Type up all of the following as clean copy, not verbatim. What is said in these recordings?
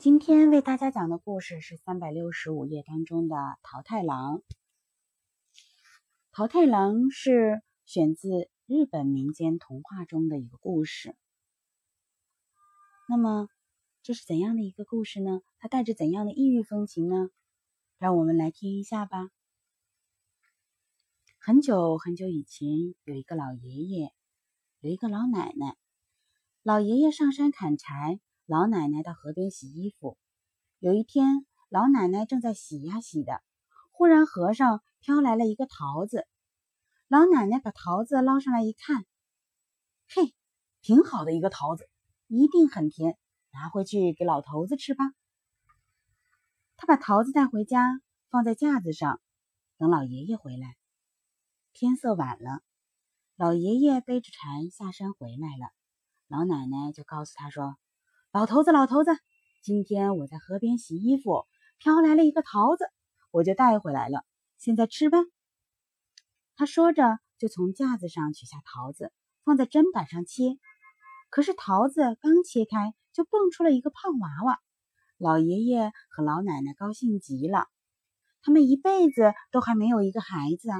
今天为大家讲的故事是365页当中的桃太郎。桃太郎是选自日本民间童话中的一个故事。那么这是怎样的一个故事呢？它带着怎样的异域风情呢？让我们来听一下吧。很久很久以前，有一个老爷爷，有一个老奶奶。老爷爷上山砍柴，老奶奶到河边洗衣服。有一天，老奶奶正在洗呀洗的，忽然河上飘来了一个桃子。老奶奶把桃子捞上来一看，嘿，挺好的一个桃子，一定很甜，拿回去给老头子吃吧。她把桃子带回家，放在架子上，等老爷爷回来。天色晚了，老爷爷背着柴下山回来了。老奶奶就告诉他说，老头子，今天我在河边洗衣服，飘来了一个桃子，我就带回来了，现在吃吧。他说着就从架子上取下桃子，放在砧板上切。可是桃子刚切开，就蹦出了一个胖娃娃。老爷爷和老奶奶高兴极了，他们一辈子都还没有一个孩子啊。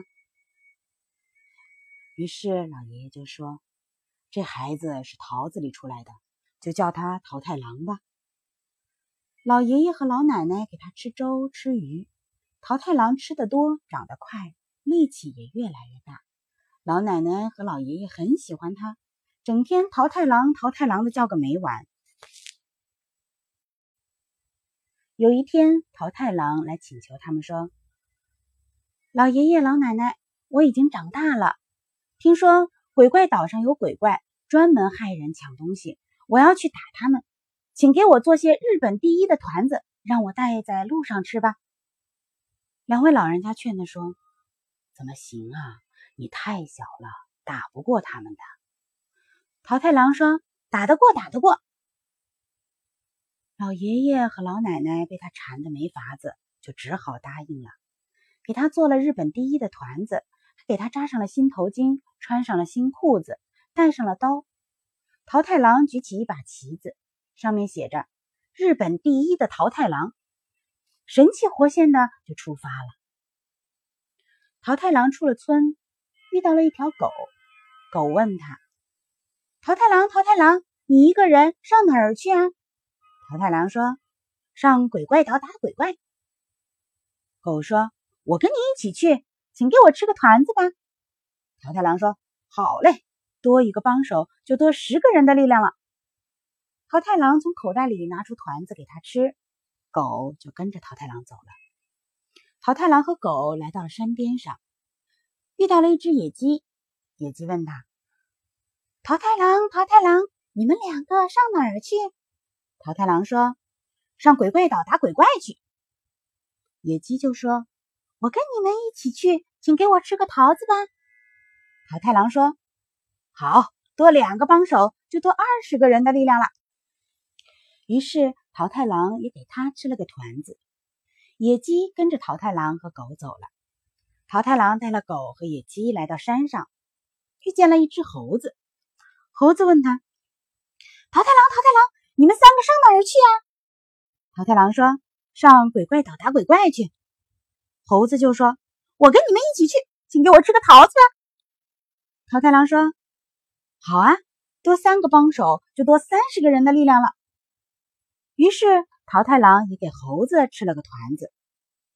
于是老爷爷就说，这孩子是桃子里出来的，就叫他桃太郎吧。老爷爷和老奶奶给他吃粥吃鱼，桃太郎吃得多，长得快，力气也越来越大。老奶奶和老爷爷很喜欢他，整天桃太郎的叫个没完。有一天，桃太郎来请求他们说，老爷爷老奶奶，我已经长大了，听说鬼怪岛上有鬼怪，专门害人抢东西，我要去打他们，请给我做些日本第一的团子，让我带在路上吃吧。两位老人家劝他说，怎么行啊，你太小了，打不过他们的。桃太郎说，打得过。老爷爷和老奶奶被他缠得没法子，就只好答应了，给他做了日本第一的团子，还给他扎上了新头巾，穿上了新裤子，带上了刀。桃太郎举起一把旗子，上面写着日本第一的桃太郎，神气活现的就出发了。桃太郎出了村，遇到了一条狗。狗问他，桃太郎，你一个人上哪儿去啊？桃太郎说，上鬼怪岛打鬼怪。狗说，我跟你一起去，请给我吃个团子吧。桃太郎说，好嘞，多一个帮手就多10个人的力量了。桃太郎从口袋里拿出团子给他吃，狗就跟着桃太郎走了。桃太郎和狗来到了山边上，遇到了一只野鸡。野鸡问他，桃太郎，你们2个上哪儿去？桃太郎说，上鬼怪岛打鬼怪去。野鸡就说，我跟你们一起去，请给我吃个桃子吧。桃太郎说，好，多2个帮手就多20个人的力量了。于是桃太郎也给他吃了个团子。野鸡跟着桃太郎和狗走了。桃太郎带了狗和野鸡来到山上，遇见了一只猴子。猴子问他，桃太郎，你们3个上哪儿去啊？桃太郎说，上鬼怪岛打鬼怪去。猴子就说，我跟你们一起去，请给我吃个桃子吧。桃太郎说，好啊，多3个帮手就多30个人的力量了。于是桃太郎也给猴子吃了个团子。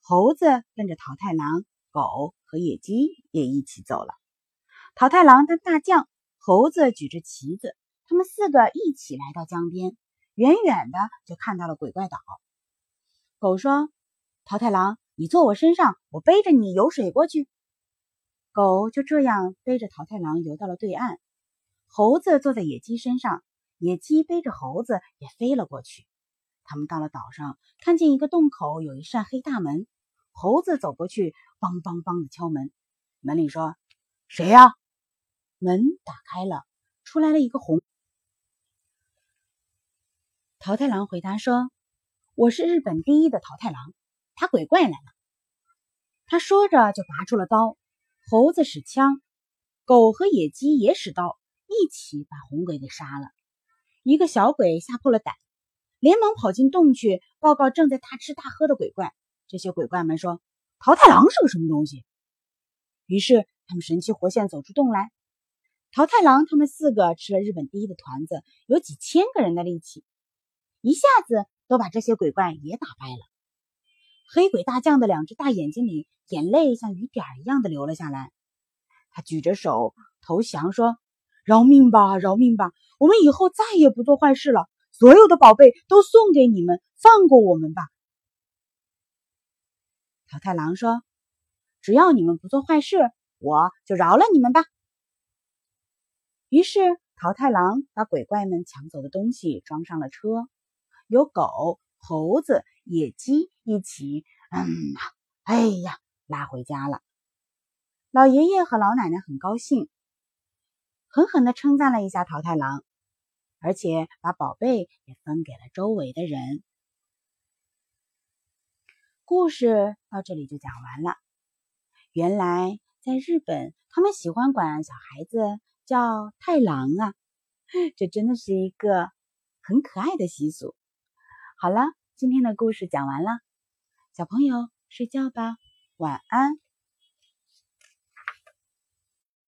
猴子跟着桃太郎、狗和野鸡也一起走了。桃太郎当大将，猴子举着旗子，他们4个一起来到江边，远远的就看到了鬼怪岛。狗说，桃太郎，你坐我身上，我背着你游水过去。狗就这样背着桃太郎游到了对岸。猴子坐在野鸡身上，野鸡背着猴子也飞了过去。他们到了岛上，看见一个洞口有一扇黑大门。猴子走过去，梆梆梆的敲门。门里说，谁呀？门打开了，出来了一个红。桃太郎回答说，我是日本第一的桃太郎，打鬼怪来了。他说着就拔出了刀。猴子使枪，狗和野鸡也使刀，一起把红鬼给杀了。一个小鬼吓破了胆，连忙跑进洞去报告正在大吃大喝的鬼怪。这些鬼怪们说，桃太郎是个什么东西？于是他们神气活现走出洞来。桃太郎他们四个吃了日本第一的团子，有几千个人的力气，一下子都把这些鬼怪也打败了。黑鬼大将的两只大眼睛里眼泪像雨点一样的流了下来，他举着手投降说，饶命吧，饶命吧，我们以后再也不做坏事了，所有的宝贝都送给你们，放过我们吧。桃太郎说，只要你们不做坏事，我就饶了你们吧。于是桃太郎把鬼怪们抢走的东西装上了车，有狗、猴子、野鸡一起拉回家了。老爷爷和老奶奶很高兴，狠狠地称赞了一下桃太郎，而且把宝贝也分给了周围的人。故事到这里就讲完了。原来在日本，他们喜欢管小孩子叫太郎啊，这真的是一个很可爱的习俗。好了，今天的故事讲完了，小朋友睡觉吧，晚安。